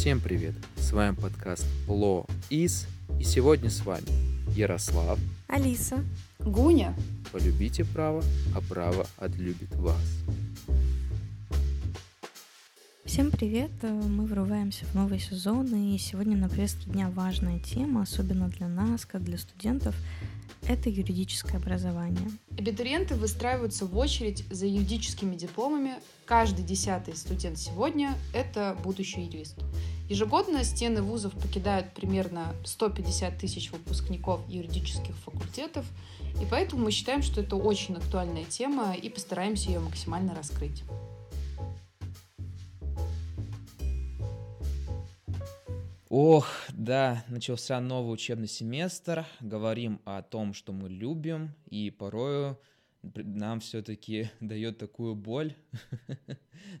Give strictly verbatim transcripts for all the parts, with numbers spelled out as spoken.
Всем привет! С вами подкаст Law is, и сегодня с вами Ярослав, Алиса, Гуня. Полюбите право, а право отлюбит вас. Всем привет! Мы врываемся в новый сезон, и сегодня на повестке дня важная тема, особенно для нас, как для студентов. Это юридическое образование. Абитуриенты выстраиваются в очередь за юридическими дипломами. Каждый десятый студент сегодня – это будущий юрист. Ежегодно стены вузов покидают примерно сто пятьдесят тысяч выпускников юридических факультетов, и поэтому мы считаем, что это очень актуальная тема, и постараемся ее максимально раскрыть. Ох, да, начался новый учебный семестр, говорим о том, что мы любим, и порою нам все-таки дает такую боль.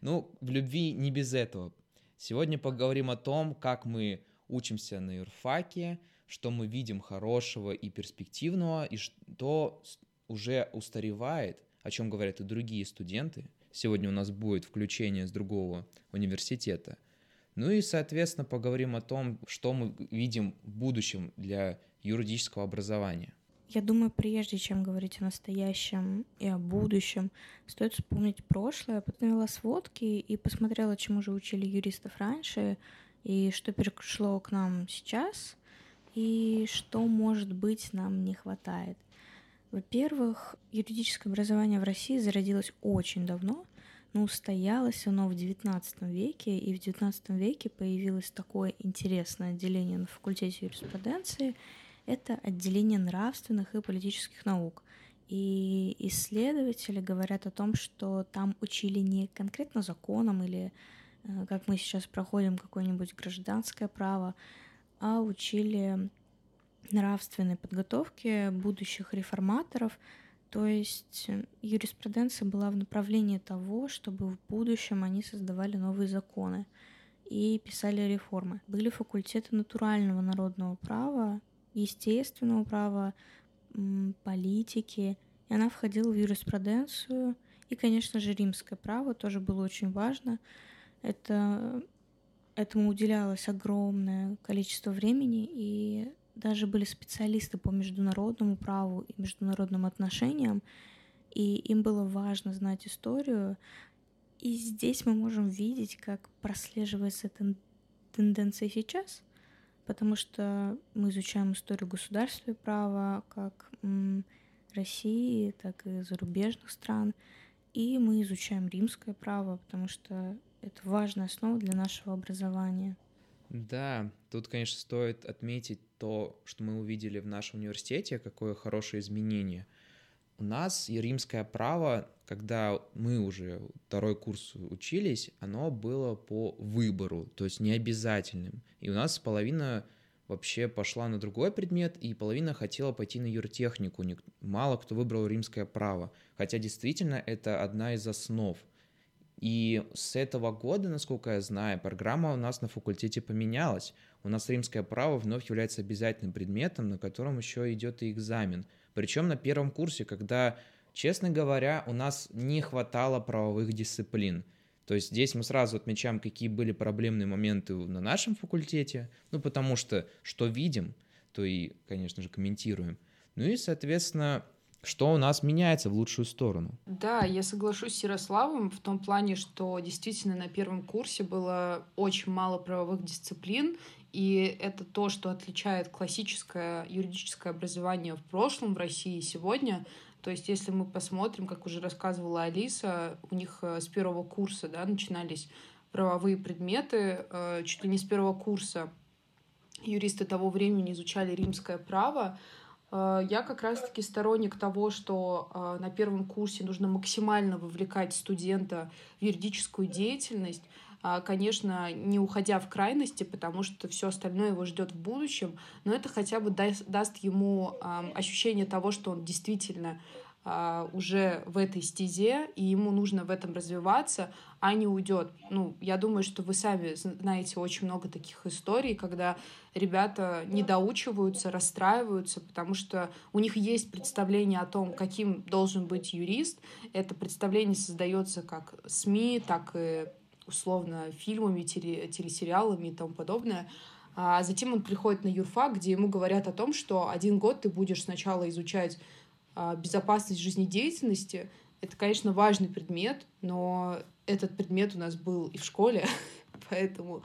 Ну, в любви не без этого. Сегодня поговорим о том, как мы учимся на юрфаке, что мы видим хорошего и перспективного, и что уже устаревает, о чем говорят и другие студенты. Сегодня у нас будет включение с другого университета. Ну и, соответственно, поговорим о том, что мы видим в будущем для юридического образования. Я думаю, прежде чем говорить о настоящем и о будущем, стоит вспомнить прошлое. Я подняла сводки и посмотрела, чему же учили юристов раньше, и что перешло к нам сейчас, и что, может быть, нам не хватает. Во-первых, юридическое образование в России зародилось очень давно, но устоялось оно в девятнадцатом веке, и в девятнадцатом веке появилось такое интересное отделение на факультете юриспруденции. Это отделение нравственных и политических наук. И исследователи говорят о том, что там учили не конкретно законам или, как мы сейчас проходим, какое-нибудь гражданское право, а учили нравственной подготовке будущих реформаторов. То есть юриспруденция была в направлении того, чтобы в будущем они создавали новые законы и писали реформы. Были факультеты натурального народного права, естественного права, политики, и она входила в юриспруденцию. И, конечно же, римское право тоже было очень важно. Это, этому уделялось огромное количество времени, и даже были специалисты по международному праву и международным отношениям, и им было важно знать историю. И здесь мы можем видеть, как прослеживается тен- тенденция сейчас, потому что мы изучаем историю государства и права как м- России, так и зарубежных стран, и мы изучаем римское право, потому что это важная основа для нашего образования. Да, тут, конечно, стоит отметить то, что мы увидели в нашем университете, какое хорошее изменение. У нас и римское право, когда мы уже второй курс учились, оно было по выбору, то есть необязательным. И у нас половина вообще пошла на другой предмет, и половина хотела пойти на юртехнику. Мало кто выбрал римское право, хотя действительно это одна из основ. И с этого года, насколько я знаю, программа у нас на факультете поменялась. У нас римское право вновь является обязательным предметом, на котором еще идет и экзамен. Причем на первом курсе, когда, честно говоря, у нас не хватало правовых дисциплин. То есть здесь мы сразу отмечаем, какие были проблемные моменты на нашем факультете. Ну, потому что что видим, то и, конечно же, комментируем. Ну и, соответственно, что у нас меняется в лучшую сторону. Да, я соглашусь с Ярославом в том плане, что действительно на первом курсе было очень мало правовых дисциплин, и это то, что отличает классическое юридическое образование в прошлом в России и сегодня. То есть если мы посмотрим, как уже рассказывала Алиса, у них с первого курса, да, начинались правовые предметы, чуть ли не с первого курса юристы того времени изучали римское право. Я как раз-таки сторонник того, что на первом курсе нужно максимально вовлекать студента в юридическую деятельность, конечно, не уходя в крайности, потому что все остальное его ждет в будущем, но это хотя бы даст ему ощущение того, что он действительно уже в этой стезе, и ему нужно в этом развиваться, а не уйдет. Ну, я думаю, что вы сами знаете очень много таких историй, когда ребята недоучиваются, расстраиваются, потому что у них есть представление о том, каким должен быть юрист. Это представление создается как СМИ, так и условно фильмами, телесериалами и тому подобное. А затем он приходит на юрфак, где ему говорят о том, что один год ты будешь сначала изучать безопасность жизнедеятельности. Это, конечно, важный предмет, но этот предмет у нас был и в школе, поэтому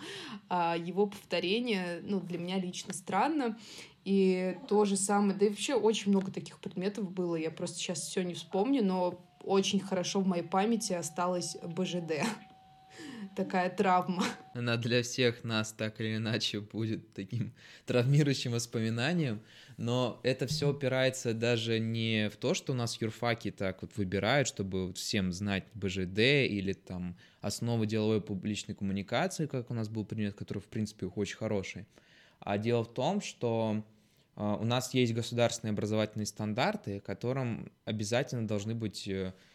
его повторение, ну, для меня лично странно. И то же самое, да и вообще очень много таких предметов было, я просто сейчас все не вспомню, но очень хорошо в моей памяти осталось БЖД. Такая травма. Она для всех нас так или иначе будет таким травмирующим воспоминанием, но это все опирается даже не в то, что у нас юрфаки так вот выбирают, чтобы вот всем знать БЖД или там основы деловой публичной коммуникации, как у нас был предмет, который, в принципе, очень хороший. А дело в том, что у нас есть государственные образовательные стандарты, которым обязательно должны быть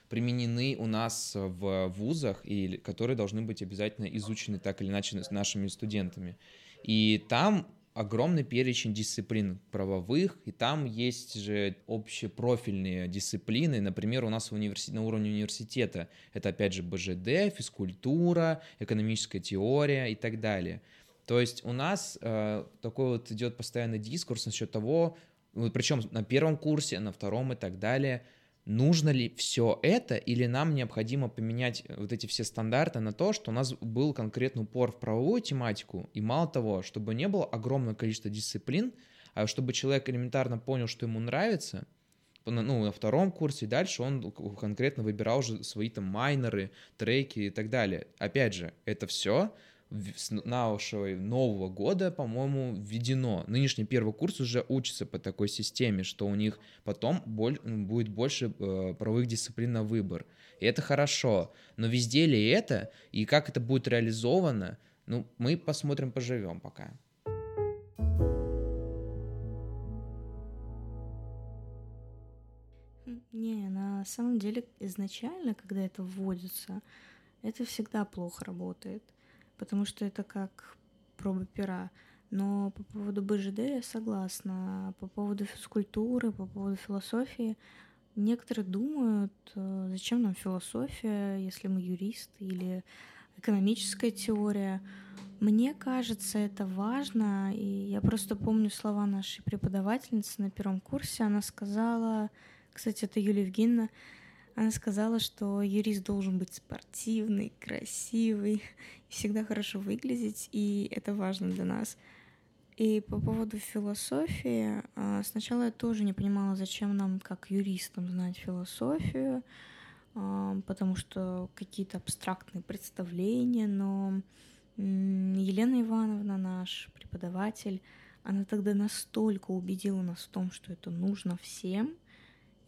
применены у нас в вузах, и которые должны быть обязательно изучены так или иначе нашими студентами. И там огромный перечень дисциплин правовых, и там есть же общепрофильные дисциплины, например, у нас в университете, на уровне университета, это опять же БЖД, физкультура, экономическая теория и так далее. То есть у нас э, такой вот идет постоянный дискурс насчет того, ну, причем на первом курсе, на втором и так далее, нужно ли все это, или нам необходимо поменять вот эти все стандарты на то, что у нас был конкретный упор в правовую тематику, и мало того, чтобы не было огромного количества дисциплин, а чтобы человек элементарно понял, что ему нравится, ну, на втором курсе и дальше он конкретно выбирал уже свои там майнеры, треки и так далее. Опять же, это все... с нашего нового года, по-моему, введено. Нынешний первый курс уже учится по такой системе, что у них потом боль, будет больше э, правовых дисциплин на выбор. И это хорошо, но везде ли это, и как это будет реализовано, ну, мы посмотрим, поживем пока. Не, на самом деле, изначально, когда это вводится, это всегда плохо работает, потому что это как проба пера. Но по поводу БЖД я согласна. По поводу физкультуры, по поводу философии. Некоторые думают, зачем нам философия, если мы юристы, или экономическая теория. Мне кажется, это важно. И я просто помню слова нашей преподавательницы на первом курсе. Она сказала, кстати, это Юлия Евгеньевна, она сказала, что юрист должен быть спортивный, красивый, всегда хорошо выглядеть, и это важно для нас. И по поводу философии, сначала я тоже не понимала, зачем нам, как юристам, знать философию, потому что какие-то абстрактные представления, но Елена Ивановна, наш преподаватель, она тогда настолько убедила нас в том, что это нужно всем.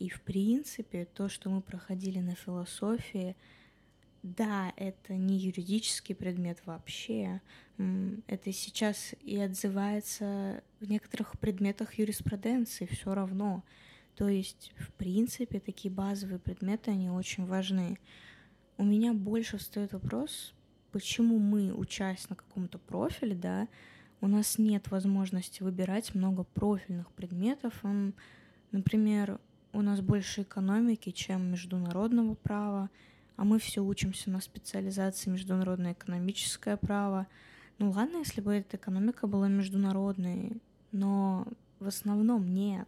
И, в принципе, то, что мы проходили на философии, да, это не юридический предмет вообще. Это сейчас и отзывается в некоторых предметах юриспруденции все равно. То есть, в принципе, такие базовые предметы, они очень важны. У меня больше встает вопрос, почему мы, учась на каком-то профиле, да, у нас нет возможности выбирать много профильных предметов. Например, у нас больше экономики, чем международного права, а мы все учимся на специализации международное экономическое право. Ну ладно, если бы эта экономика была международной, но в основном нет.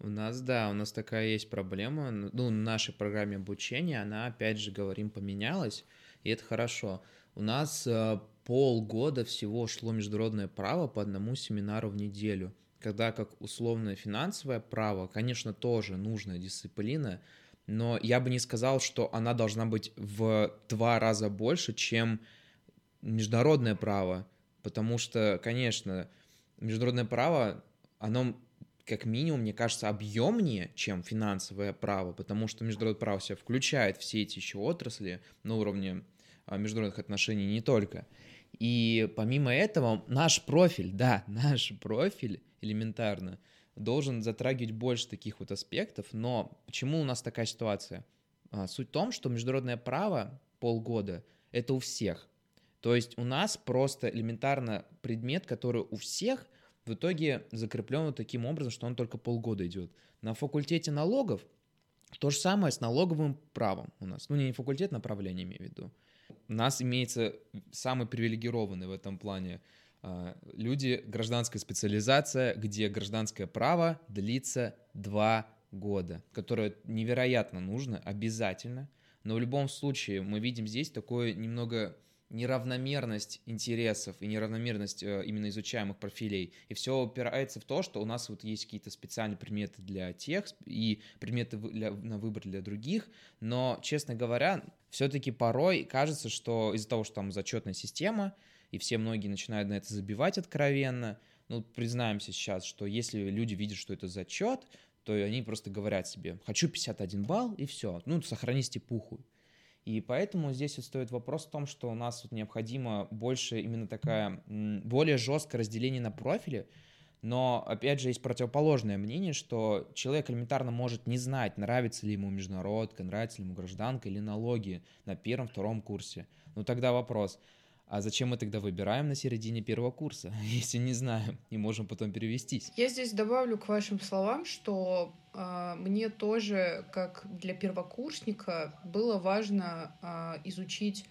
У нас, да, у нас такая есть проблема. Ну, в нашей программе обучения она, опять же, говорим, поменялась, и это хорошо. У нас полгода всего шло международное право по одному семинару в неделю, когда как условное финансовое право, конечно, тоже нужная дисциплина, но я бы не сказал, что она должна быть в два раза больше, чем международное право, потому что, конечно, международное право, оно как минимум, мне кажется, объемнее, чем финансовое право, потому что международное право себя включает все эти еще отрасли на уровне международных отношений не только. И помимо этого, наш профиль, да, наш профиль элементарно должен затрагивать больше таких вот аспектов, но почему у нас такая ситуация? Суть в том, что международное право полгода — это у всех. То есть у нас просто элементарно предмет, который у всех в итоге закреплен вот таким образом, что он только полгода идет. На факультете налогов то же самое с налоговым правом у нас. Ну, не факультет, направление имею в виду. нас имеется самый привилегированный в этом плане люди, гражданская специализация, где гражданское право длится два года, которое невероятно нужно, обязательно, но в любом случае мы видим здесь такую немного неравномерность интересов и неравномерность именно изучаемых профилей, и все упирается в то, что у нас вот есть какие-то специальные предметы для тех и предметы для, на выбор для других, но, честно говоря, все-таки порой кажется, что из-за того, что там зачетная система, и все многие начинают на это забивать откровенно, ну, признаемся сейчас, что если люди видят, что это зачет, то они просто говорят себе: «Хочу пятьдесят один балл, и все, ну, сохрани степуху». И поэтому здесь вот стоит вопрос в том, что у нас вот необходимо больше именно такая, более жесткое разделение на профили, но, опять же, есть противоположное мнение, что человек элементарно может не знать, нравится ли ему международка, нравится ли ему гражданка или налоги на первом-втором курсе. Ну, тогда вопрос, а зачем мы тогда выбираем на середине первого курса, если не знаем и можем потом перевестись? Я здесь добавлю к вашим словам, что э, мне тоже, как для первокурсника, было важно э, изучить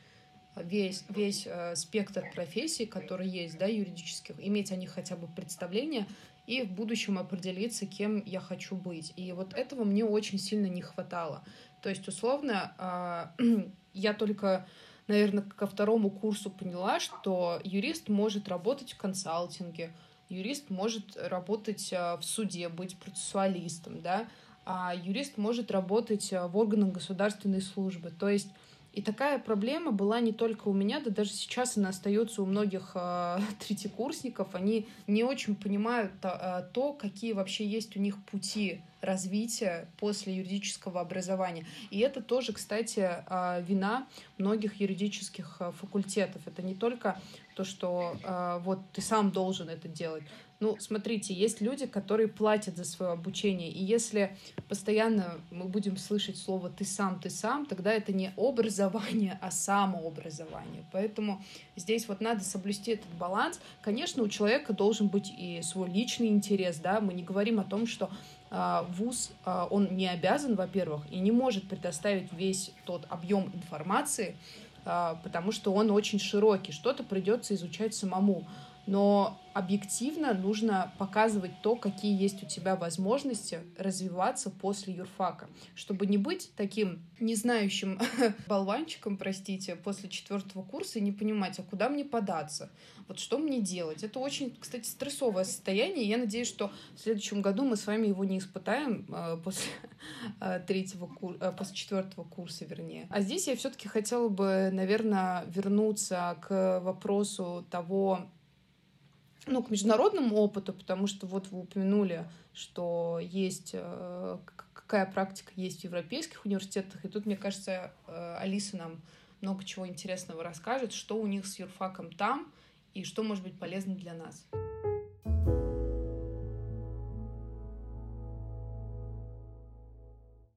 весь, весь э, спектр профессий, которые есть, да, юридических, иметь о них хотя бы представление и в будущем определиться, кем я хочу быть. И вот этого мне очень сильно не хватало. То есть, условно, э, я только... наверное, ко второму курсу поняла, что юрист может работать в консалтинге, юрист может работать в суде, быть процессуалистом, да, а юрист может работать в органах государственной службы. То есть и такая проблема была не только у меня, да даже сейчас она остается у многих третьекурсников. Они не очень понимают то, какие вообще есть у них пути развития после юридического образования. И это тоже, кстати, вина многих юридических факультетов. Это не только то, что вот ты сам должен это делать. Ну, смотрите, есть люди, которые платят за свое обучение, и если постоянно мы будем слышать слово «ты сам, ты сам», тогда это не образование, а самообразование. Поэтому здесь вот надо соблюсти этот баланс. Конечно, у человека должен быть и свой личный интерес, да, мы не говорим о том, что вуз, он не обязан, во-первых, и не может предоставить весь тот объем информации, потому что он очень широкий, что-то придется изучать самому. Но объективно нужно показывать то, какие есть у тебя возможности развиваться после юрфака, чтобы не быть таким незнающим болванчиком, простите, после четвертого курса и не понимать, а куда мне податься, вот что мне делать. Это очень, кстати, стрессовое состояние, я надеюсь, что в следующем году мы с вами его не испытаем после третьего курса, после четвертого курса, вернее. А здесь я все-таки хотела бы, наверное, вернуться к вопросу того, ну, к международному опыту, потому что вот вы упомянули, что есть, какая практика есть в европейских университетах, и тут, мне кажется, Алиса нам много чего интересного расскажет, что у них с юрфаком там и что может быть полезно для нас.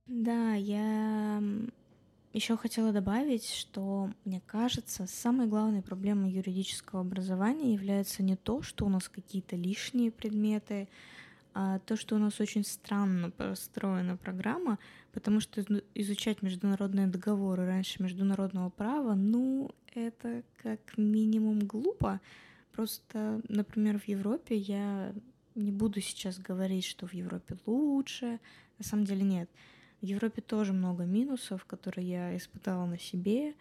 Да, я еще хотела добавить, что, мне кажется, самой главной проблемой юридического образования является не то, что у нас какие-то лишние предметы, а то, что у нас очень странно построена программа, потому что изучать международные договоры раньше международного права, ну, это как минимум глупо. Просто, например, в Европе я не буду сейчас говорить, что в Европе лучше, на самом деле нет. В Европе тоже много минусов, которые я испытала на себе.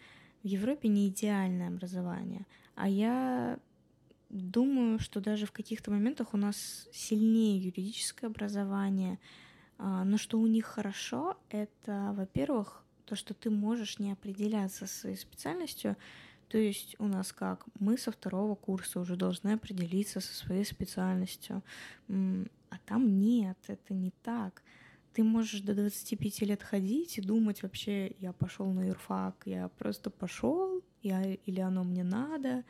В Европе не идеальное образование. А я думаю, что даже в каких-то моментах у нас сильнее юридическое образование. Но что у них хорошо, это, во-первых, то, что ты можешь не определяться со своей специальностью. То есть у нас как? Мы со второго курса уже должны определиться со своей специальностью. А там нет, это не так. Ты можешь до двадцати пяти лет ходить и думать вообще, я пошел на юрфак, я просто пошел, я, или оно мне надо.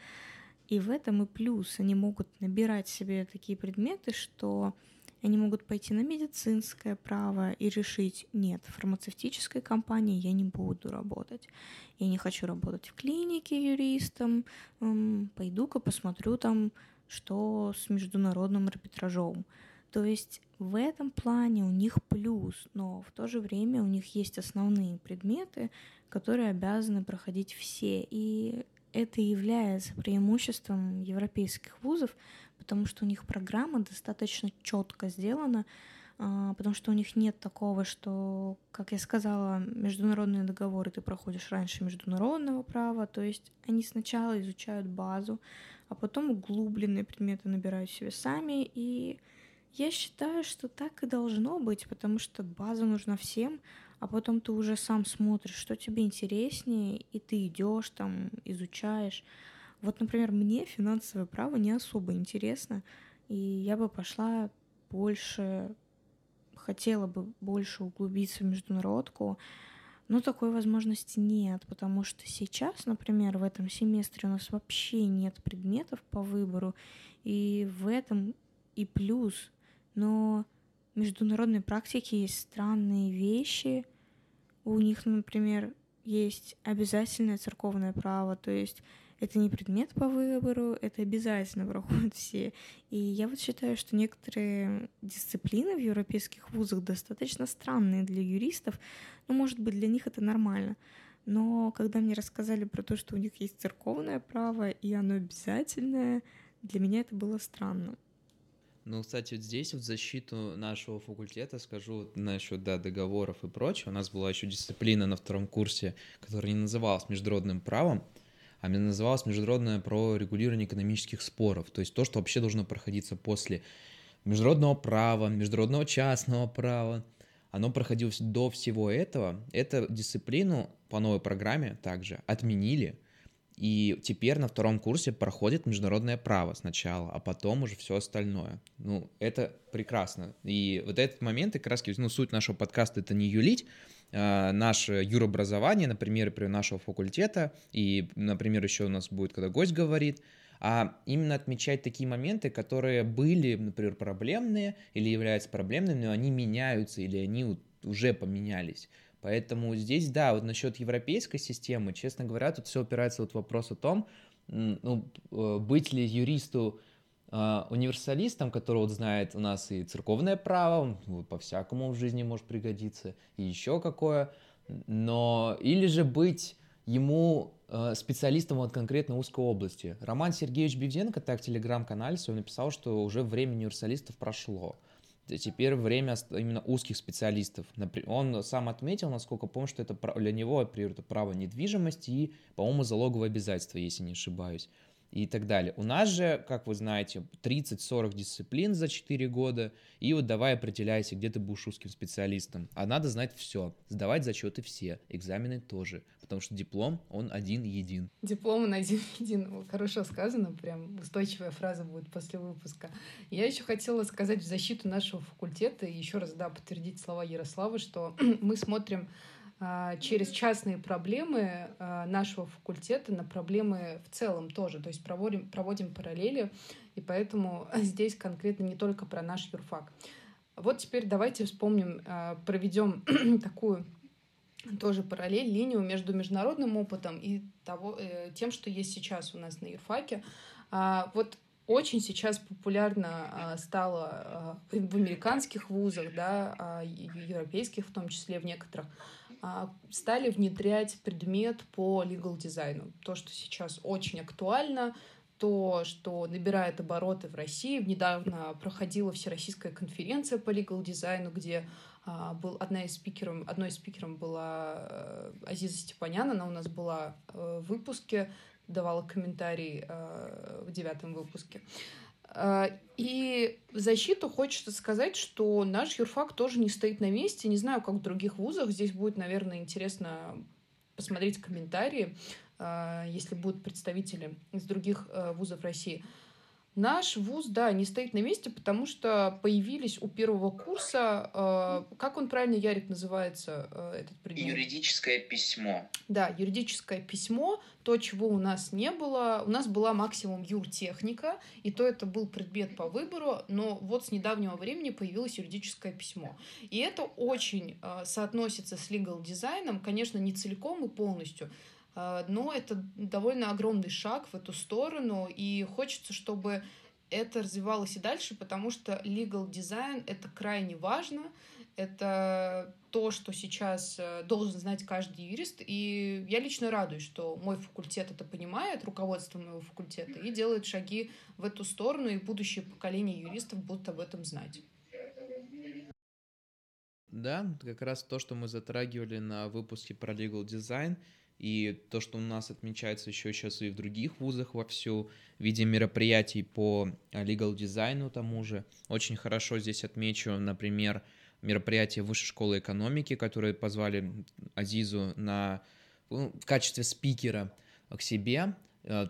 И в этом и плюс. Они могут набирать себе такие предметы, что они могут пойти на медицинское право и решить, нет, в фармацевтической компании я не буду работать. Я не хочу работать в клинике юристом, пойду-ка посмотрю там, что с международным арбитражом. То есть в этом плане у них плюс, но в то же время у них есть основные предметы, которые обязаны проходить все. И это является преимуществом европейских вузов, потому что у них программа достаточно четко сделана, потому что у них нет такого, что, как я сказала, международные договоры ты проходишь раньше международного права, то есть они сначала изучают базу, а потом углубленные предметы набирают себе сами, и я считаю, что так и должно быть, потому что база нужна всем, а потом ты уже сам смотришь, что тебе интереснее, и ты идешь там, изучаешь. Вот, например, мне финансовое право не особо интересно, и я бы пошла больше... хотела бы больше углубиться в международку, но такой возможности нет, потому что сейчас, например, в этом семестре у нас вообще нет предметов по выбору, и в этом и плюс. Но в международной практике есть странные вещи. У них, например, есть обязательное церковное право, то есть это не предмет по выбору, это обязательно проходят все. И я вот считаю, что некоторые дисциплины в европейских вузах достаточно странные для юристов. Ну, может быть, для них это нормально. Но когда мне рассказали про то, что у них есть церковное право, и оно обязательное, для меня это было странно. Ну, кстати, вот здесь вот в защиту нашего факультета скажу насчет да, договоров и прочего. У нас была еще дисциплина на втором курсе, которая не называлась международным правом, а мне называлось международное про регулирование экономических споров, то есть то, что вообще должно проходиться после международного права, международного частного права. Оно проходилось до всего этого. Эту дисциплину по новой программе также отменили, и теперь на втором курсе проходит международное право сначала, а потом уже все остальное. Ну, это прекрасно. И вот этот момент, как раз, ну, суть нашего подкаста — это не юлить. Наше юрообразование, например, при нашего факультета, и, например, еще у нас будет, когда гость говорит, а именно отмечать такие моменты, которые были, например, проблемные или являются проблемными, но они меняются или они уже поменялись. Поэтому здесь, да, вот насчет европейской системы, честно говоря, тут все опирается вот вопрос о том, ну, быть ли юристу универсалистом, который вот знает у нас и церковное право, вот, по-всякому в жизни может пригодиться, и еще какое, но или же быть ему э, специалистом от конкретно узкой области. Роман Сергеевич Бевзенко так в телеграм-канале своем написал, что уже время универсалистов прошло, теперь время именно узких специалистов. Он сам отметил, насколько помню, что это для него приоритет право недвижимости и, по-моему, залоговое обязательство, если не ошибаюсь. И так далее. У нас же, как вы знаете, тридцать-сорок дисциплин за четыре года, и вот давай определяйся, где ты будешь узким специалистом. А надо знать все, сдавать зачеты все, экзамены тоже, потому что диплом, он один-един. Диплом, он один-един. Хорошо сказано, прям устойчивая фраза будет после выпуска. Я еще хотела сказать в защиту нашего факультета, и еще раз, да, подтвердить слова Ярослава, что мы смотрим через частные проблемы нашего факультета на проблемы в целом тоже. То есть проводим, проводим параллели, и поэтому здесь конкретно не только про наш юрфак. Вот теперь давайте вспомним, проведем такую тоже параллель, линию между международным опытом и того, тем, что есть сейчас у нас на юрфаке. Вот очень сейчас популярно стало в американских вузах, да, европейских в том числе, в некоторых, стали внедрять предмет по legal design. То, что сейчас очень актуально, то, что набирает обороты в России. Недавно проходила всероссийская конференция по legal design, где а, был одна из спикеров, одной из спикеров была Азиза Степанян. Она у нас была в выпуске, давала комментарий а, в девятом выпуске. И в защиту хочется сказать, что наш юрфак тоже не стоит на месте. Не знаю, как в других вузах. Здесь будет, наверное, интересно посмотреть комментарии, если будут представители из других вузов России. Наш вуз, да, не стоит на месте, потому что появились у первого курса, э, как он правильно, Ярик, называется, э, этот предмет? Юридическое письмо. Да, юридическое письмо, то, чего у нас не было. У нас была максимум юртехника, и то это был предмет по выбору, но вот с недавнего времени появилось юридическое письмо. И это очень э, соотносится с legal дизайном, конечно, не целиком и полностью, но это довольно огромный шаг в эту сторону, и хочется, чтобы это развивалось и дальше, потому что legal design — это крайне важно, это то, что сейчас должен знать каждый юрист, и я лично радуюсь, что мой факультет это понимает, руководство моего факультета, и делает шаги в эту сторону, и будущее поколение юристов будут об этом знать. Да, как раз то, что мы затрагивали на выпуске про legal design, и то, что у нас отмечается еще сейчас и в других вузах вовсю в виде мероприятий по legal design тому же. Очень хорошо здесь отмечу, например, мероприятие Высшей школы экономики, которые позвали Азизу на, ну, в качестве спикера к себе.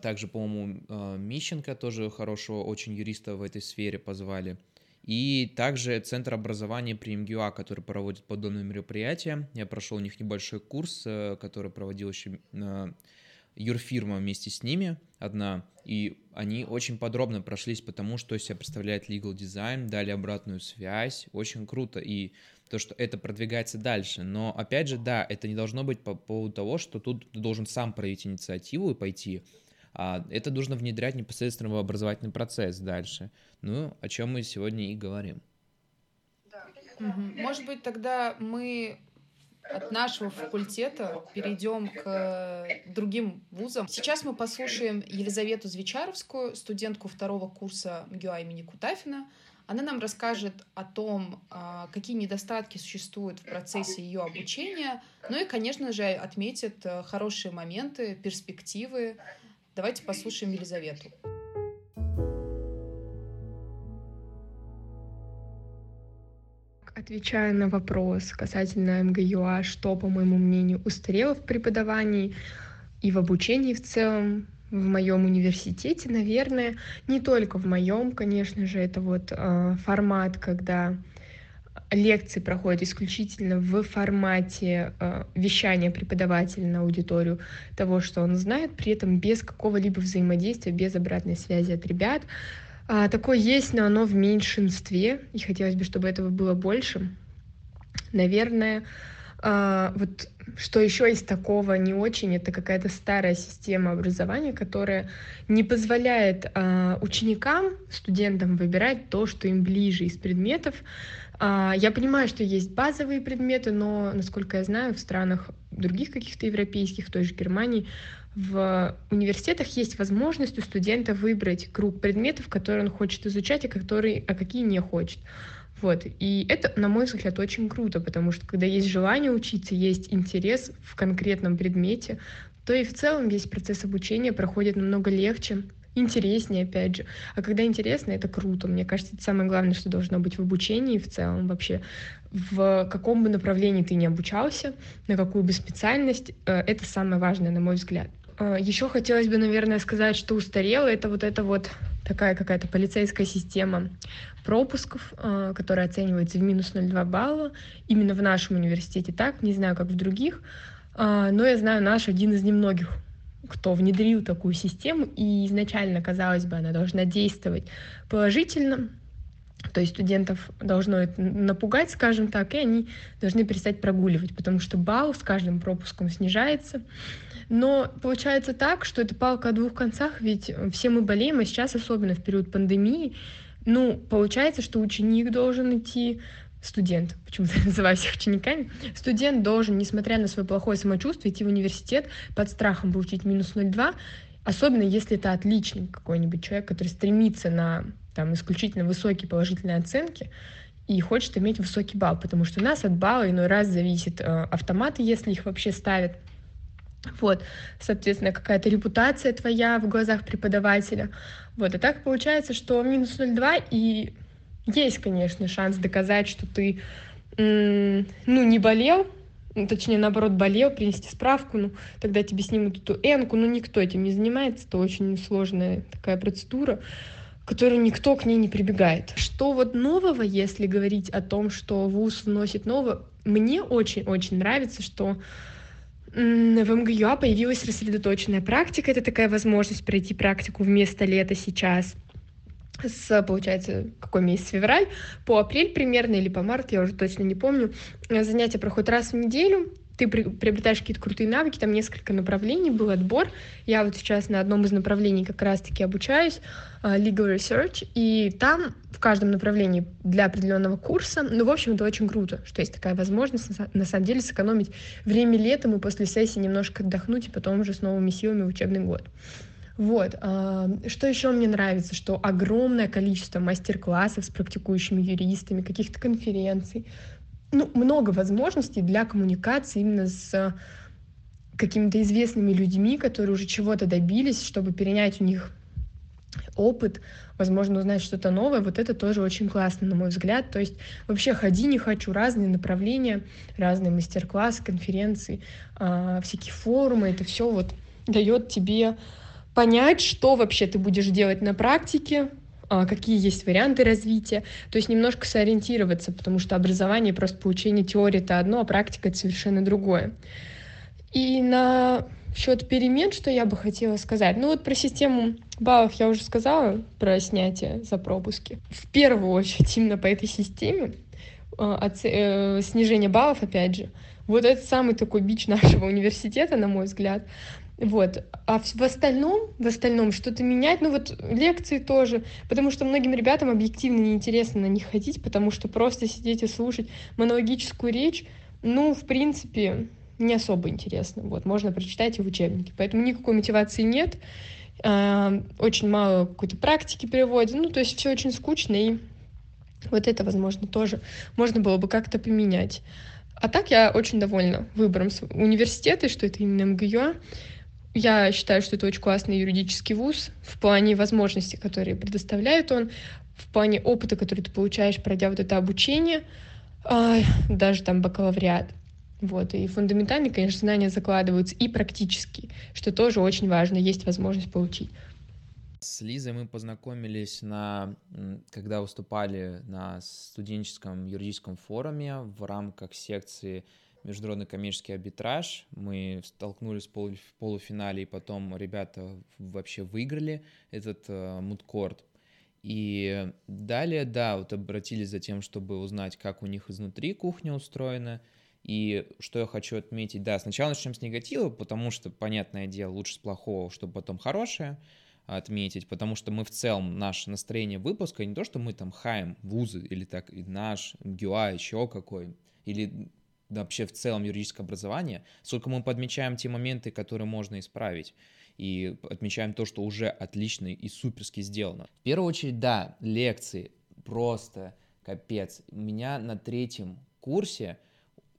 Также, по-моему, Мищенко, тоже хорошего очень юриста в этой сфере, позвали. И также Центр образования при МГЮА, который проводит подобные мероприятия. Я прошел у них небольшой курс, который проводила еще юрфирма вместе с ними одна. И они очень подробно прошлись по тому, что из себя представляет legal design, дали обратную связь. Очень круто. И то, что это продвигается дальше. Но, опять же, да, это не должно быть по поводу того, что тут ты должен сам проявить инициативу и пойти. Это нужно внедрять непосредственно в образовательный процесс дальше. Ну, о чем мы сегодня и говорим. Да. Угу. Может быть, тогда мы от нашего факультета перейдем к другим вузам. Сейчас мы послушаем Елизавету Звичаровскую, студентку второго курса МГЮА имени Кутафина. Она нам расскажет о том, какие недостатки существуют в процессе ее обучения, ну и, конечно же, отметит хорошие моменты, перспективы. Давайте послушаем Елизавету. Отвечая на вопрос касательно МГЮА, что, по моему мнению, устарело в преподавании и в обучении в целом, в моем университете, наверное, не только в моем, конечно же, это вот э, формат, когда лекции проходят исключительно в формате э, вещания преподавателя на аудиторию того, что он знает, при этом без какого-либо взаимодействия, без обратной связи от ребят. А, такое есть, но оно в меньшинстве, и хотелось бы, чтобы этого было больше. Наверное, э, вот что еще из такого не очень, это какая-то старая система образования, которая не позволяет э, ученикам, студентам выбирать то, что им ближе из предметов. Я понимаю, что есть базовые предметы, но, насколько я знаю, в странах других каких-то европейских, в той же Германии, в университетах есть возможность у студента выбрать круг предметов, которые он хочет изучать, а, которые, а какие не хочет. Вот. И это, на мой взгляд, очень круто, потому что когда есть желание учиться, есть интерес в конкретном предмете, то и в целом весь процесс обучения проходит намного легче, интереснее, опять же. А когда интересно, это круто. Мне кажется, это самое главное, что должно быть в обучении в целом вообще. В каком бы направлении ты ни обучался, на какую бы специальность, это самое важное, на мой взгляд. Еще хотелось бы, наверное, сказать, что устарело. Это вот эта вот такая какая-то полицейская система пропусков, которая оценивается в минус ноль целых две десятых балла. Именно в нашем университете так, не знаю, как в других. Но я знаю, наш один из немногих, кто внедрил такую систему, и изначально, казалось бы, она должна действовать положительно, то есть студентов должно это напугать, скажем так, и они должны перестать прогуливать, потому что балл с каждым пропуском снижается. Но получается так, что это палка о двух концах, ведь все мы болеем, а сейчас, особенно в период пандемии, ну, получается, что ученик должен идти... Студент, почему-то я называю всех учениками, студент должен, несмотря на свое плохое самочувствие, идти в университет под страхом получить минус ноль целых две десятых, особенно если это отличник какой-нибудь человек, который стремится на там, исключительно высокие положительные оценки и хочет иметь высокий балл, потому что у нас от балла иной раз зависит э, автоматы, если их вообще ставят. Вот, соответственно, какая-то репутация твоя в глазах преподавателя. Вот, а так получается, что минус ноль целых две десятых и... Есть, конечно, шанс доказать, что ты, ну, не болел, точнее, наоборот, болел, принести справку, ну, тогда тебе снимут эту энку, но никто этим не занимается, это очень сложная такая процедура, которую никто к ней не прибегает. Что вот нового, если говорить о том, что вуз вносит нового, мне очень-очень нравится, что в МГЮА появилась рассредоточенная практика, это такая возможность пройти практику вместо лета сейчас. С, получается, какой месяц, февраль, по апрель примерно или по март, я уже точно не помню. Занятия проходят раз в неделю, ты приобретаешь какие-то крутые навыки, там несколько направлений, был отбор. Я вот сейчас на одном из направлений как раз-таки обучаюсь, Legal Research, и там в каждом направлении для определенного курса, ну, в общем, это очень круто, что есть такая возможность, на самом деле, сэкономить время летом и после сессии немножко отдохнуть, и потом уже с новыми силами в учебный год. Вот. Что еще мне нравится, что огромное количество мастер-классов с практикующими юристами, каких-то конференций, ну, много возможностей для коммуникации именно с какими-то известными людьми, которые уже чего-то добились, чтобы перенять у них опыт, возможно, узнать что-то новое. Вот это тоже очень классно, на мой взгляд. То есть вообще ходи, не хочу, разные направления, разные мастер-классы, конференции, всякие форумы. Это все вот дает тебе понять, что вообще ты будешь делать на практике, какие есть варианты развития, то есть немножко сориентироваться, потому что образование и просто получение теории — это одно, а практика — это совершенно другое. И насчет перемен, что я бы хотела сказать. Ну вот про систему баллов я уже сказала, про снятие за пропуски. В первую очередь именно по этой системе снижение баллов, опять же, вот это самый такой бич нашего университета, на мой взгляд. Вот. А в остальном, в остальном что-то менять, ну вот лекции тоже, потому что многим ребятам объективно неинтересно на них ходить, потому что просто сидеть и слушать монологическую речь, ну, в принципе, не особо интересно. Вот, можно прочитать и в учебнике. Поэтому никакой мотивации нет, очень мало какой-то практики переводится, ну, то есть все очень скучно, и вот это, возможно, тоже можно было бы как-то поменять. А так я очень довольна выбором университета, что это именно эм гэ ю а. Я считаю, что это очень классный юридический вуз в плане возможностей, которые предоставляет он, в плане опыта, который ты получаешь, пройдя вот это обучение, даже там бакалавриат. Вот. И фундаментальные, конечно, знания закладываются, и практические, что тоже очень важно, есть возможность получить. С Лизой мы познакомились, на, когда выступали на студенческом юридическом форуме в рамках секции международный коммерческий арбитраж. Мы столкнулись в полуфинале, и потом ребята вообще выиграли этот э, мудкорт. И далее, да, вот обратились за тем, чтобы узнать, как у них изнутри кухня устроена. И что я хочу отметить, да, сначала начнем с негатива, потому что, понятное дело, лучше с плохого, чтобы потом хорошее отметить, потому что мы в целом, наше настроение выпуска, не то, что мы там хаем вузы, или так, и наш, эм гэ ю а, еще какой, или... Да, вообще в целом юридическое образование, сколько мы подмечаем те моменты, которые можно исправить, и отмечаем то, что уже отлично и суперски сделано. В первую очередь, да, лекции просто капец. У меня на третьем курсе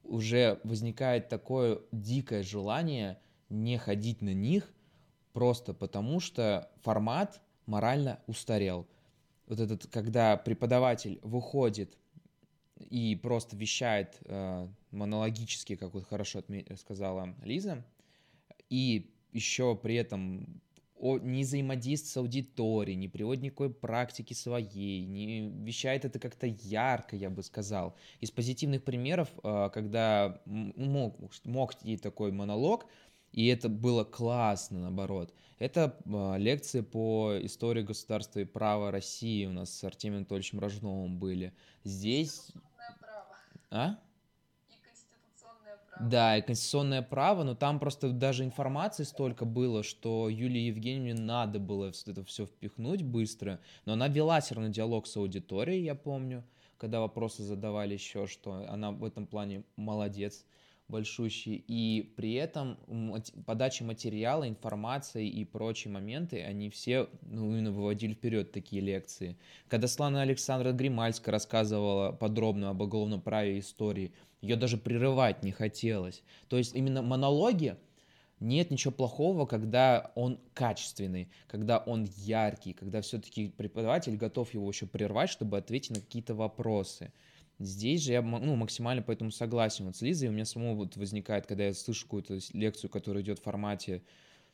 уже возникает такое дикое желание не ходить на них, просто потому что формат морально устарел. Вот этот, когда преподаватель выходит и просто вещает э, монологически, как вот хорошо отме- сказала Лиза, и еще при этом о- не взаимодействует с аудиторией, не приводит никакой практики своей, не вещает это как-то ярко, я бы сказал. Из позитивных примеров, э, когда мог, мог идти такой монолог, и это было классно, наоборот. Это э, лекции по истории государства и права России у нас с Артемием Анатольевичем Рожновым были. Здесь... А? И конституционное право. Да, и конституционное право, но там просто даже информации столько было, что Юлии Евгеньевне надо было это все впихнуть быстро, но она вела все равно диалог с аудиторией, я помню, когда вопросы задавали еще, что она в этом плане молодец, большущий, и при этом подача материала, информации и прочие моменты, они все, ну, именно выводили вперед такие лекции. Когда Слана Александровна Гримальская рассказывала подробно об уголовном праве и истории, ее даже прерывать не хотелось. То есть именно монологи, нет ничего плохого, когда он качественный, когда он яркий, когда все-таки преподаватель готов его еще прервать, чтобы ответить на какие-то вопросы. Здесь же я, ну, максимально поэтому согласен вот с Лизой, у меня самого вот возникает, когда я слышу какую-то лекцию, которая идет в формате,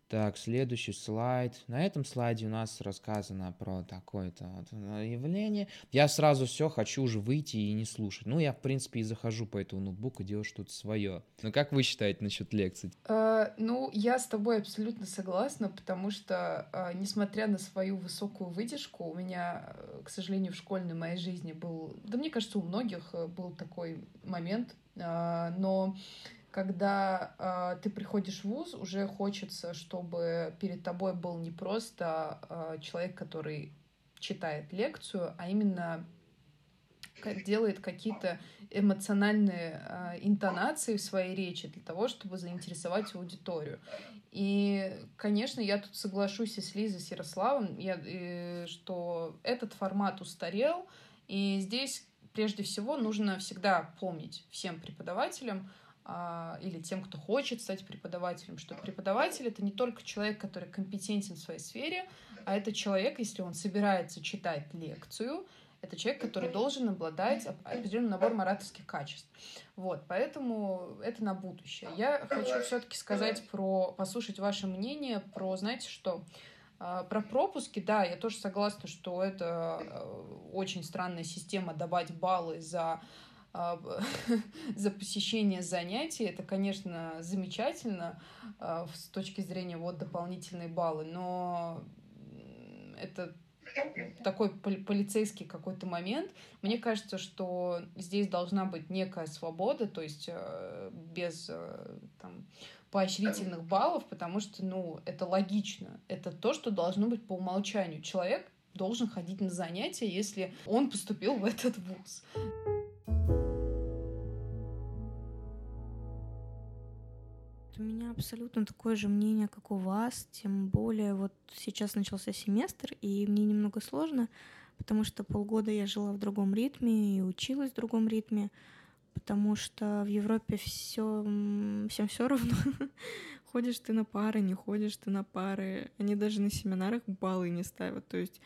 так, следующий слайд, на этом слайде у нас рассказано про такое-то вот явление, я сразу все, хочу уже выйти и не слушать, ну, я, в принципе, и захожу по этому ноутбуку, делаю что-то свое. Ну, как вы считаете насчет лекций? А, ну, я с тобой абсолютно согласна, потому что, а, несмотря на свою высокую выдержку, у меня, к сожалению, в школьной моей жизни был, да, мне кажется, у многих был такой момент, а, но когда э, ты приходишь в вуз, уже хочется, чтобы перед тобой был не просто э, человек, который читает лекцию, а именно делает какие-то эмоциональные э, интонации в своей речи для того, чтобы заинтересовать аудиторию. И, конечно, я тут соглашусь и с Лизой, и с Ярославом, я, и, что этот формат устарел, и здесь прежде всего нужно всегда помнить всем преподавателям э, или тем, кто хочет стать преподавателем, что преподаватель — это не только человек, который компетентен в своей сфере, а это человек, если он собирается читать лекцию, это человек, который должен обладать определенным набором ораторских качеств. Вот, поэтому это на будущее. Я хочу все-таки сказать про... послушать ваше мнение про, знаете что, про пропуски. Да, я тоже согласна, что это очень странная система — давать баллы за, за посещение занятий. Это, конечно, замечательно с точки зрения вот дополнительные баллы, но это... такой полицейский какой-то момент. Мне кажется, что здесь должна быть некая свобода, то есть без там, поощрительных баллов, потому что, ну, это логично. Это то, что должно быть по умолчанию. Человек должен ходить на занятия, если он поступил в этот вуз. У меня абсолютно такое же мнение, как у вас, тем более вот сейчас начался семестр, и мне немного сложно, потому что полгода я жила в другом ритме и училась в другом ритме, потому что в Европе все, всем все равно. Ходишь ты на пары, не ходишь ты на пары. Они даже на семинарах баллы не ставят, то есть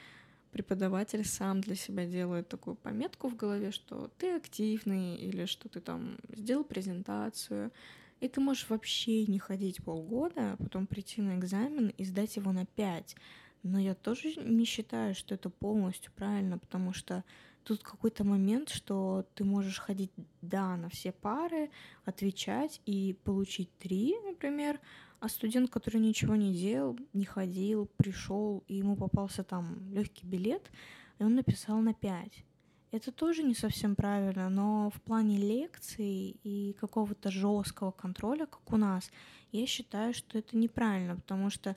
преподаватель сам для себя делает такую пометку в голове, что ты активный или что ты там сделал презентацию. И ты можешь вообще не ходить полгода, а потом прийти на экзамен и сдать его на пять. Но я тоже не считаю, что это полностью правильно, потому что тут какой-то момент, что ты можешь ходить, да, на все пары, отвечать и получить три, например, а студент, который ничего не делал, не ходил, пришел, и ему попался там легкий билет, и он написал на пять. Это тоже не совсем правильно, но в плане лекций и какого-то жесткого контроля, как у нас, я считаю, что это неправильно, потому что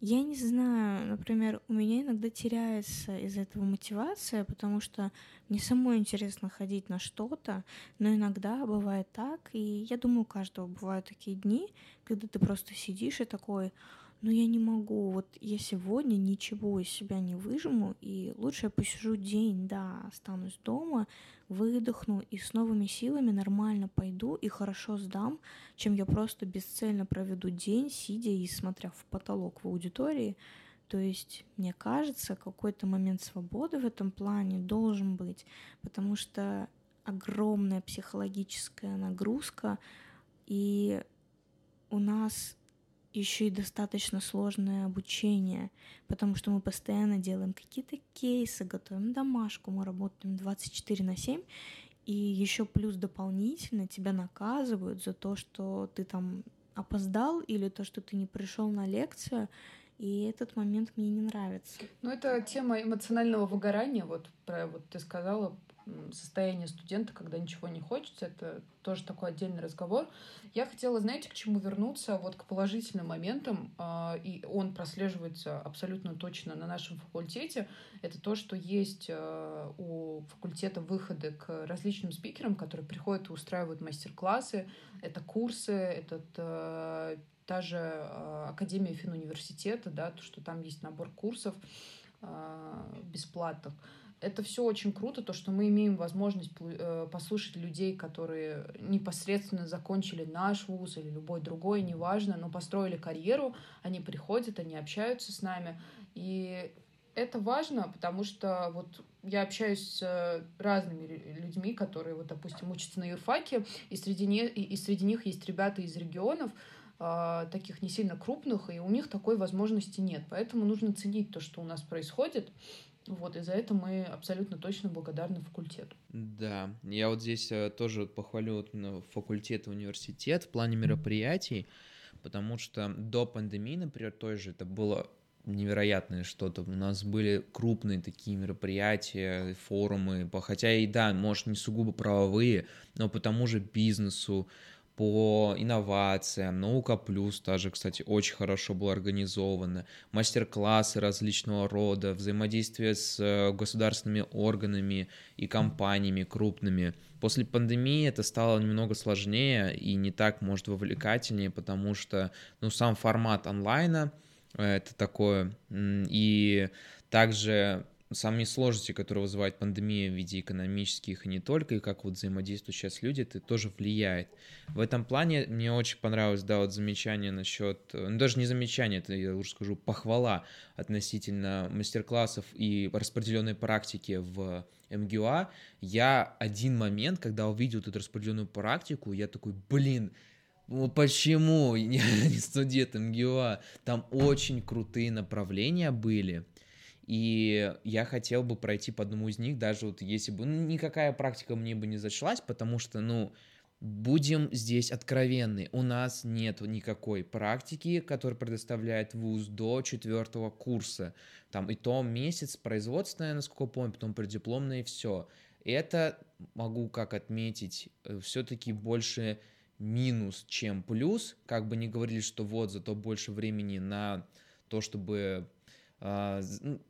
я не знаю, например, у меня иногда теряется из-за этого мотивация, потому что мне самой интересно ходить на что-то, но иногда бывает так, и я думаю, у каждого бывают такие дни, когда ты просто сидишь и такой... но я не могу, вот я сегодня ничего из себя не выжму, и лучше я посижу день, да, останусь дома, выдохну и с новыми силами нормально пойду и хорошо сдам, чем я просто бесцельно проведу день, сидя и смотря в потолок в аудитории. То есть, мне кажется, какой-то момент свободы в этом плане должен быть, потому что огромная психологическая нагрузка, и у нас... еще и достаточно сложное обучение, потому что мы постоянно делаем какие-то кейсы, готовим домашку, мы работаем двадцать четыре на семь, и еще плюс дополнительно тебя наказывают за то, что ты там опоздал или то, что ты не пришел на лекцию, и этот момент мне не нравится. Ну, это тема эмоционального выгорания, вот, про, вот ты сказала, состояние студента, когда ничего не хочется, это тоже такой отдельный разговор. Я хотела, знаете, к чему вернуться, вот к положительным моментам, и он прослеживается абсолютно точно на нашем факультете, это то, что есть у факультета выходы к различным спикерам, которые приходят и устраивают мастер-классы, это курсы, это та же Академия Финуниверситета, да, то, что там есть набор курсов бесплатных. Это все очень круто, то, что мы имеем возможность послушать людей, которые непосредственно закончили наш вуз или любой другой, неважно, но построили карьеру, они приходят, они общаются с нами. И это важно, потому что вот я общаюсь с разными людьми, которые, вот, допустим, учатся на юрфаке, и среди, не... и среди них есть ребята из регионов, таких не сильно крупных, и у них такой возможности нет. Поэтому нужно ценить то, что у нас происходит. Вот, и за это мы абсолютно точно благодарны факультету. Да, я вот здесь тоже похвалю факультет и университет в плане мероприятий, потому что до пандемии, например, той же, это было невероятное что-то. У нас были крупные такие мероприятия, форумы, хотя и, да, может, не сугубо правовые, но по тому же бизнесу, по инновациям, наука плюс тоже, кстати, очень хорошо было организовано, мастер-классы различного рода, взаимодействие с государственными органами и компаниями крупными. После пандемии это стало немного сложнее и не так, может, вовлекательнее, потому что, ну, сам формат онлайна это такое, и также сами сложности, которые вызывает пандемия в виде экономических и не только, и как вот взаимодействуют сейчас люди, это тоже влияет. В этом плане мне очень понравилось, да, вот замечание насчет, ну, даже не замечание, это, я лучше скажу, похвала относительно мастер-классов и распределенной практики в эм гэ у а. Я один момент, когда увидел эту распределенную практику, я такой, блин, ну почему я не студент эм гэ у а? Там очень крутые направления были. И я хотел бы пройти по одному из них, даже вот если бы, ну, никакая практика мне бы не зашлась, потому что, ну, будем здесь откровенны, у нас нет никакой практики, которую предоставляет вуз до четвертого курса, там и то месяц производственное, насколько я помню, потом преддипломное и все. Это, могу как отметить, все-таки больше минус, чем плюс, как бы не говорили, что вот, зато больше времени на то, чтобы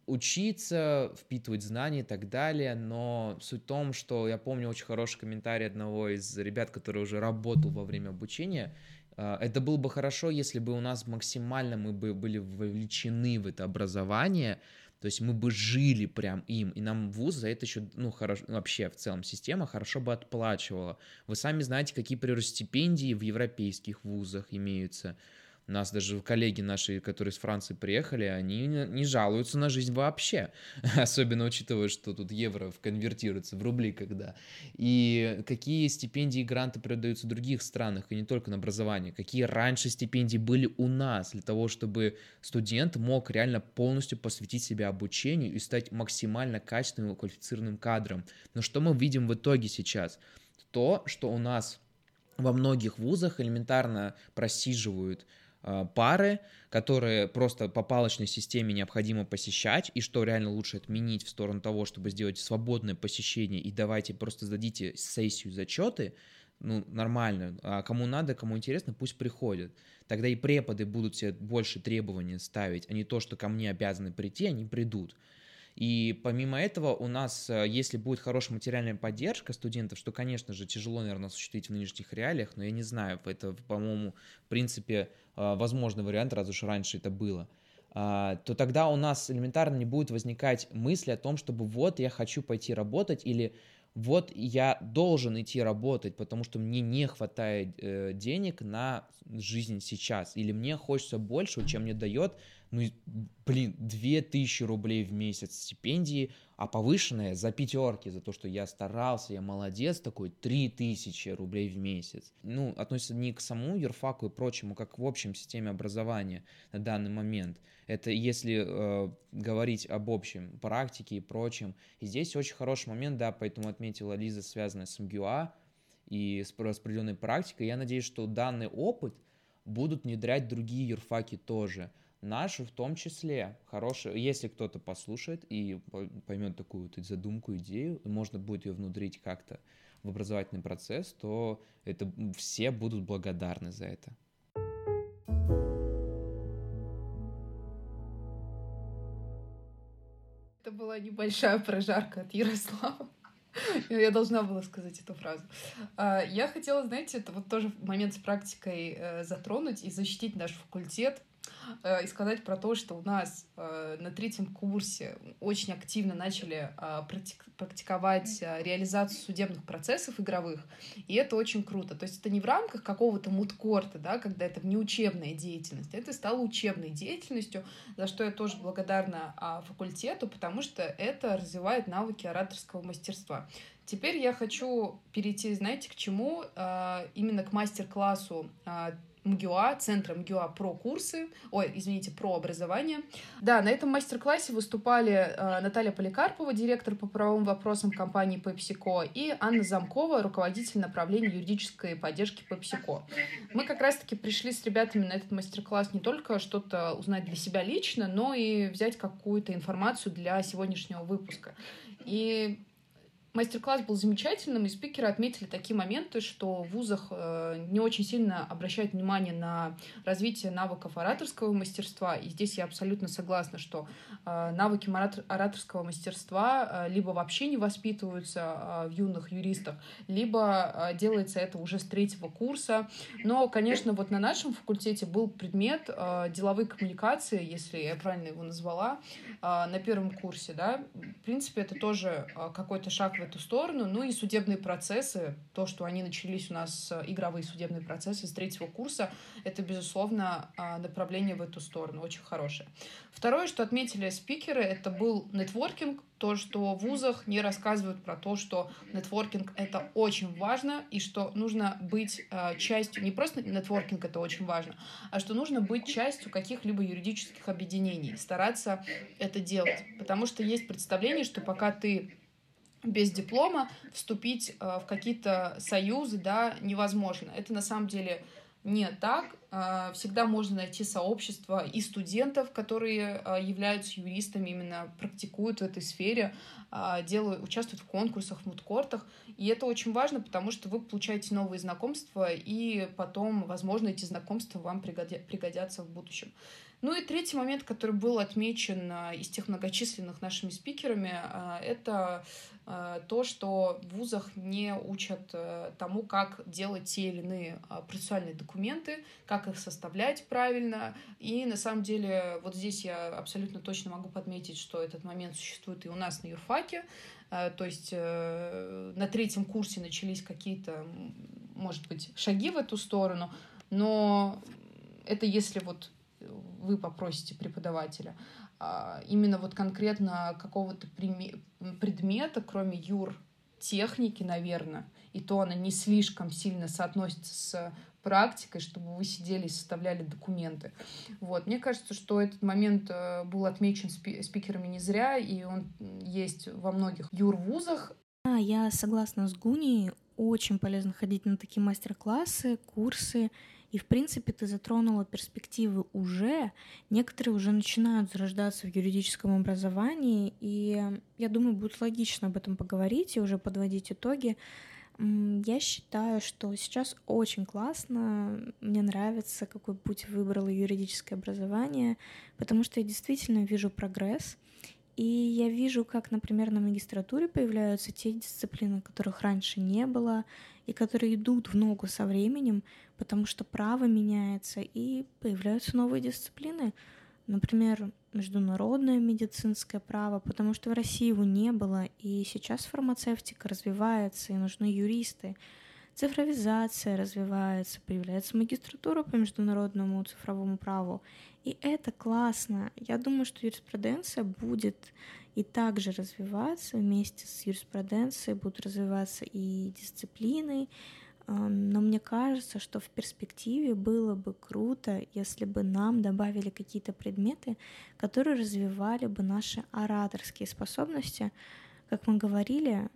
учиться, впитывать знания и так далее, но суть в том, что я помню очень хороший комментарий одного из ребят, который уже работал во время обучения. Это было бы хорошо, если бы у нас максимально мы бы были вовлечены в это образование, то есть мы бы жили прям им, и нам вуз за это еще, ну, хорошо, вообще в целом система хорошо бы отплачивала. Вы сами знаете, какие, например, стипендии в европейских вузах имеются. У нас даже коллеги наши, которые из Франции приехали, они не жалуются на жизнь вообще, особенно учитывая, что тут евро конвертируется в рубли когда. И какие стипендии и гранты продаются в других странах, и не только на образование, какие раньше стипендии были у нас для того, чтобы студент мог реально полностью посвятить себя обучению и стать максимально качественным и квалифицированным кадром. Но что мы видим в итоге сейчас? То, что у нас во многих вузах элементарно просиживают пары, которые просто по палочной системе необходимо посещать, и что реально лучше отменить в сторону того, чтобы сделать свободное посещение, и давайте просто сдадите сессию зачеты, ну, нормально, а кому надо, кому интересно, пусть приходят. Тогда и преподы будут себе больше требований ставить, а не то, что ко мне обязаны прийти, они придут. И помимо этого у нас, если будет хорошая материальная поддержка студентов, что, конечно же, тяжело, наверное, осуществить в нынешних реалиях, но я не знаю, это, по-моему, в принципе, возможный вариант, раз уж раньше это было, то тогда у нас элементарно не будет возникать мысли о том, чтобы вот я хочу пойти работать или вот я должен идти работать, потому что мне не хватает денег на жизнь сейчас, или мне хочется больше, чем мне дает, ну, блин, две тысячи рублей в месяц стипендии, а повышенная за пятерки, за то, что я старался, я молодец, такой три тысячи рублей в месяц. Ну, относится не к самому юрфаку и прочему, как в общем системе образования на данный момент. Это если э, говорить об общем практике и прочем. И здесь очень хороший момент, да, поэтому отметила Лиза, связанная с эм гэ у а и с распределенной практикой. Я надеюсь, что данный опыт будут внедрять другие юрфаки тоже. Нашу в том числе, хорошую, если кто-то послушает и поймет такую задумку, идею, и можно будет ее внедрить как-то в образовательный процесс, то это, все будут благодарны за это. Это была небольшая прожарка от Ярослава. Я должна была сказать эту фразу. Я хотела, знаете, это вот тоже момент с практикой затронуть и защитить наш факультет. И сказать про то, что у нас на третьем курсе очень активно начали практиковать реализацию судебных процессов игровых, и это очень круто. То есть это не в рамках какого-то мудкорта, да, когда это внеучебная деятельность, это стало учебной деятельностью, за что я тоже благодарна факультету, потому что это развивает навыки ораторского мастерства. Теперь я хочу перейти, знаете, к чему? Именно к мастер-классу эм гэ у а, Центр эм гэ у а про курсы, ой, извините, про образование. Да, на этом мастер-классе выступали э, Наталья Поликарпова, директор по правовым вопросам компании PepsiCo, и Анна Замкова, руководитель направления юридической поддержки PepsiCo. Мы как раз-таки пришли с ребятами на этот мастер-класс не только что-то узнать для себя лично, но и взять какую-то информацию для сегодняшнего выпуска. И Мастер-класс был замечательным, и спикеры отметили такие моменты, что в вузах не очень сильно обращают внимание на развитие навыков ораторского мастерства, и здесь я абсолютно согласна, что навыки ораторского мастерства либо вообще не воспитываются в юных юристах, либо делается это уже с третьего курса. Но, конечно, вот на нашем факультете был предмет деловой коммуникации, если я правильно его назвала, на первом курсе, да, в принципе, это тоже какой-то шаг в эту сторону. Ну и судебные процессы, то, что они начались у нас, игровые судебные процессы с третьего курса, это, безусловно, направление в эту сторону, очень хорошее. Второе, что отметили спикеры, это был нетворкинг, то, что в вузах не рассказывают про то, что нетворкинг — это очень важно, и что нужно быть частью, не просто нетворкинг — это очень важно, а что нужно быть частью каких-либо юридических объединений, стараться это делать, потому что есть представление, что пока ты без диплома вступить в какие-то союзы, да, невозможно. Это на самом деле не так. Всегда можно найти сообщество и студентов, которые являются юристами, именно практикуют в этой сфере, делают, участвуют в конкурсах, в мудкортах. И это очень важно, потому что вы получаете новые знакомства, и потом, возможно, эти знакомства вам пригодятся в будущем. Ну и третий момент, который был отмечен из тех многочисленных нашими спикерами, это то, что в вузах не учат тому, как делать те или иные процессуальные документы, как их составлять правильно. И на самом деле вот здесь я абсолютно точно могу подметить, что этот момент существует и у нас на юрфаке. То есть на третьем курсе начались какие-то, может быть, шаги в эту сторону, но это если вот вы попросите преподавателя именно вот конкретно какого-то предмета, кроме юртехники, наверное, и то она не слишком сильно соотносится с практикой, чтобы вы сидели и составляли документы. Вот. Мне кажется, что этот момент был отмечен спикерами не зря, и он есть во многих юрвузах. Я согласна с Гуней, очень полезно ходить на такие мастер-классы, курсы. И, в принципе, ты затронула перспективы уже. Некоторые уже начинают зарождаться в юридическом образовании, и, я думаю, будет логично об этом поговорить и уже подводить итоги. Я считаю, что сейчас очень классно, мне нравится, какой путь выбрало юридическое образование, потому что я действительно вижу прогресс. И я вижу, как, например, на магистратуре появляются те дисциплины, которых раньше не было, и которые идут в ногу со временем, потому что право меняется, и появляются новые дисциплины. Например, международное медицинское право, потому что в России его не было, и сейчас фармацевтика развивается, и нужны юристы. Цифровизация развивается, появляется магистратура по международному цифровому праву. И это классно. Я думаю, что юриспруденция будет и также развиваться. Вместе с юриспруденцией будут развиваться и дисциплины. Но мне кажется, что в перспективе было бы круто, если бы нам добавили какие-то предметы, которые развивали бы наши ораторские способности, как мы говорили,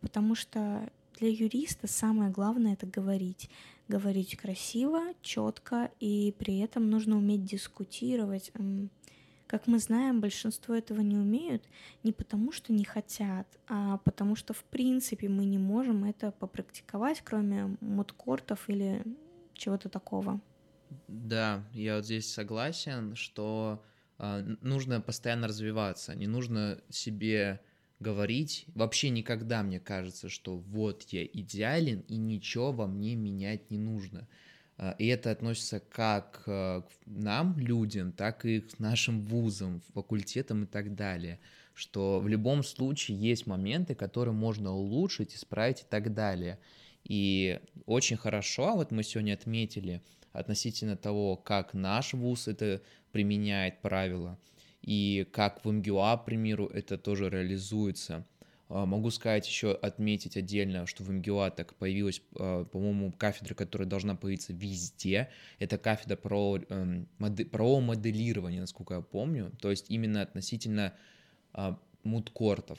потому что для юриста самое главное — это говорить. Говорить красиво, четко, и при этом нужно уметь дискутировать. Как мы знаем, большинство этого не умеют не потому, что не хотят, а потому что, в принципе, мы не можем это попрактиковать, кроме мудкортов или чего-то такого. Да, я вот здесь согласен, что э, нужно постоянно развиваться, не нужно себе... говорить. Вообще никогда мне кажется, что вот я идеален, и ничего во мне менять не нужно. И это относится как к нам, людям, так и к нашим вузам, факультетам и так далее. Что в любом случае есть моменты, которые можно улучшить, исправить и так далее. И очень хорошо, вот мы сегодня отметили относительно того, как наш вуз это применяет правила, и как в МГЮА, к примеру, это тоже реализуется. Могу сказать еще, отметить отдельно, что в МГЮА так появилась, по-моему, кафедра, которая должна появиться везде. Это кафедра правового моделирования, насколько я помню, то есть именно относительно мудкортов.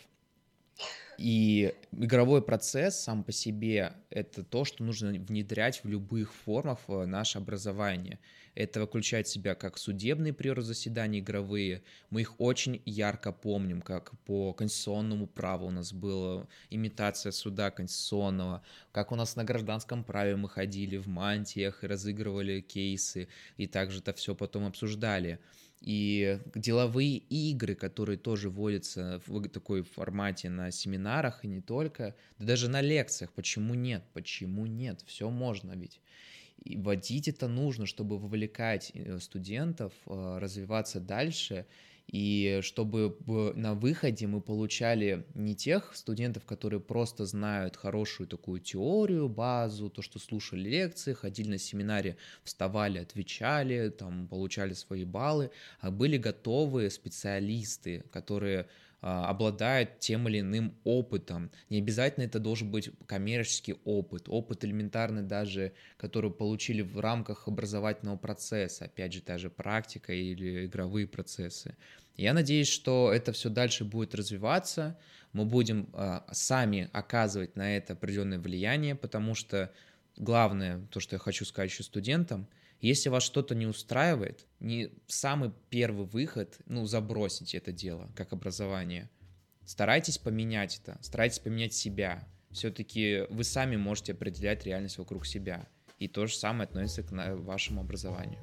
И игровой процесс сам по себе — это то, что нужно внедрять в любых формах в наше образование. Это включает в себя как судебные приоры заседания игровые. Мы их очень ярко помним, как по конституционному праву у нас была имитация суда конституционного, как у нас на гражданском праве мы ходили в мантиях и разыгрывали кейсы, и также это все потом обсуждали. И деловые игры, которые тоже вводятся в такой формате на семинарах и не только, да даже на лекциях. Почему нет? Почему нет? Все можно ведь. И вводить это нужно, чтобы вовлекать студентов, развиваться дальше, и чтобы на выходе мы получали не тех студентов, которые просто знают хорошую такую теорию, базу, то, что слушали лекции, ходили на семинаре, вставали, отвечали, там, получали свои баллы, а были готовые специалисты, которые обладают тем или иным опытом. Не обязательно это должен быть коммерческий опыт, опыт элементарный даже, который получили в рамках образовательного процесса, опять же, та же практика или игровые процессы. Я надеюсь, что это все дальше будет развиваться, мы будем а, сами оказывать на это определенное влияние, потому что главное, то, что я хочу сказать еще студентам, если вас что-то не устраивает, не самый первый выход, ну, забросить это дело, как образование. Старайтесь поменять это, старайтесь поменять себя. Все-таки вы сами можете определять реальность вокруг себя. И то же самое относится к вашему образованию.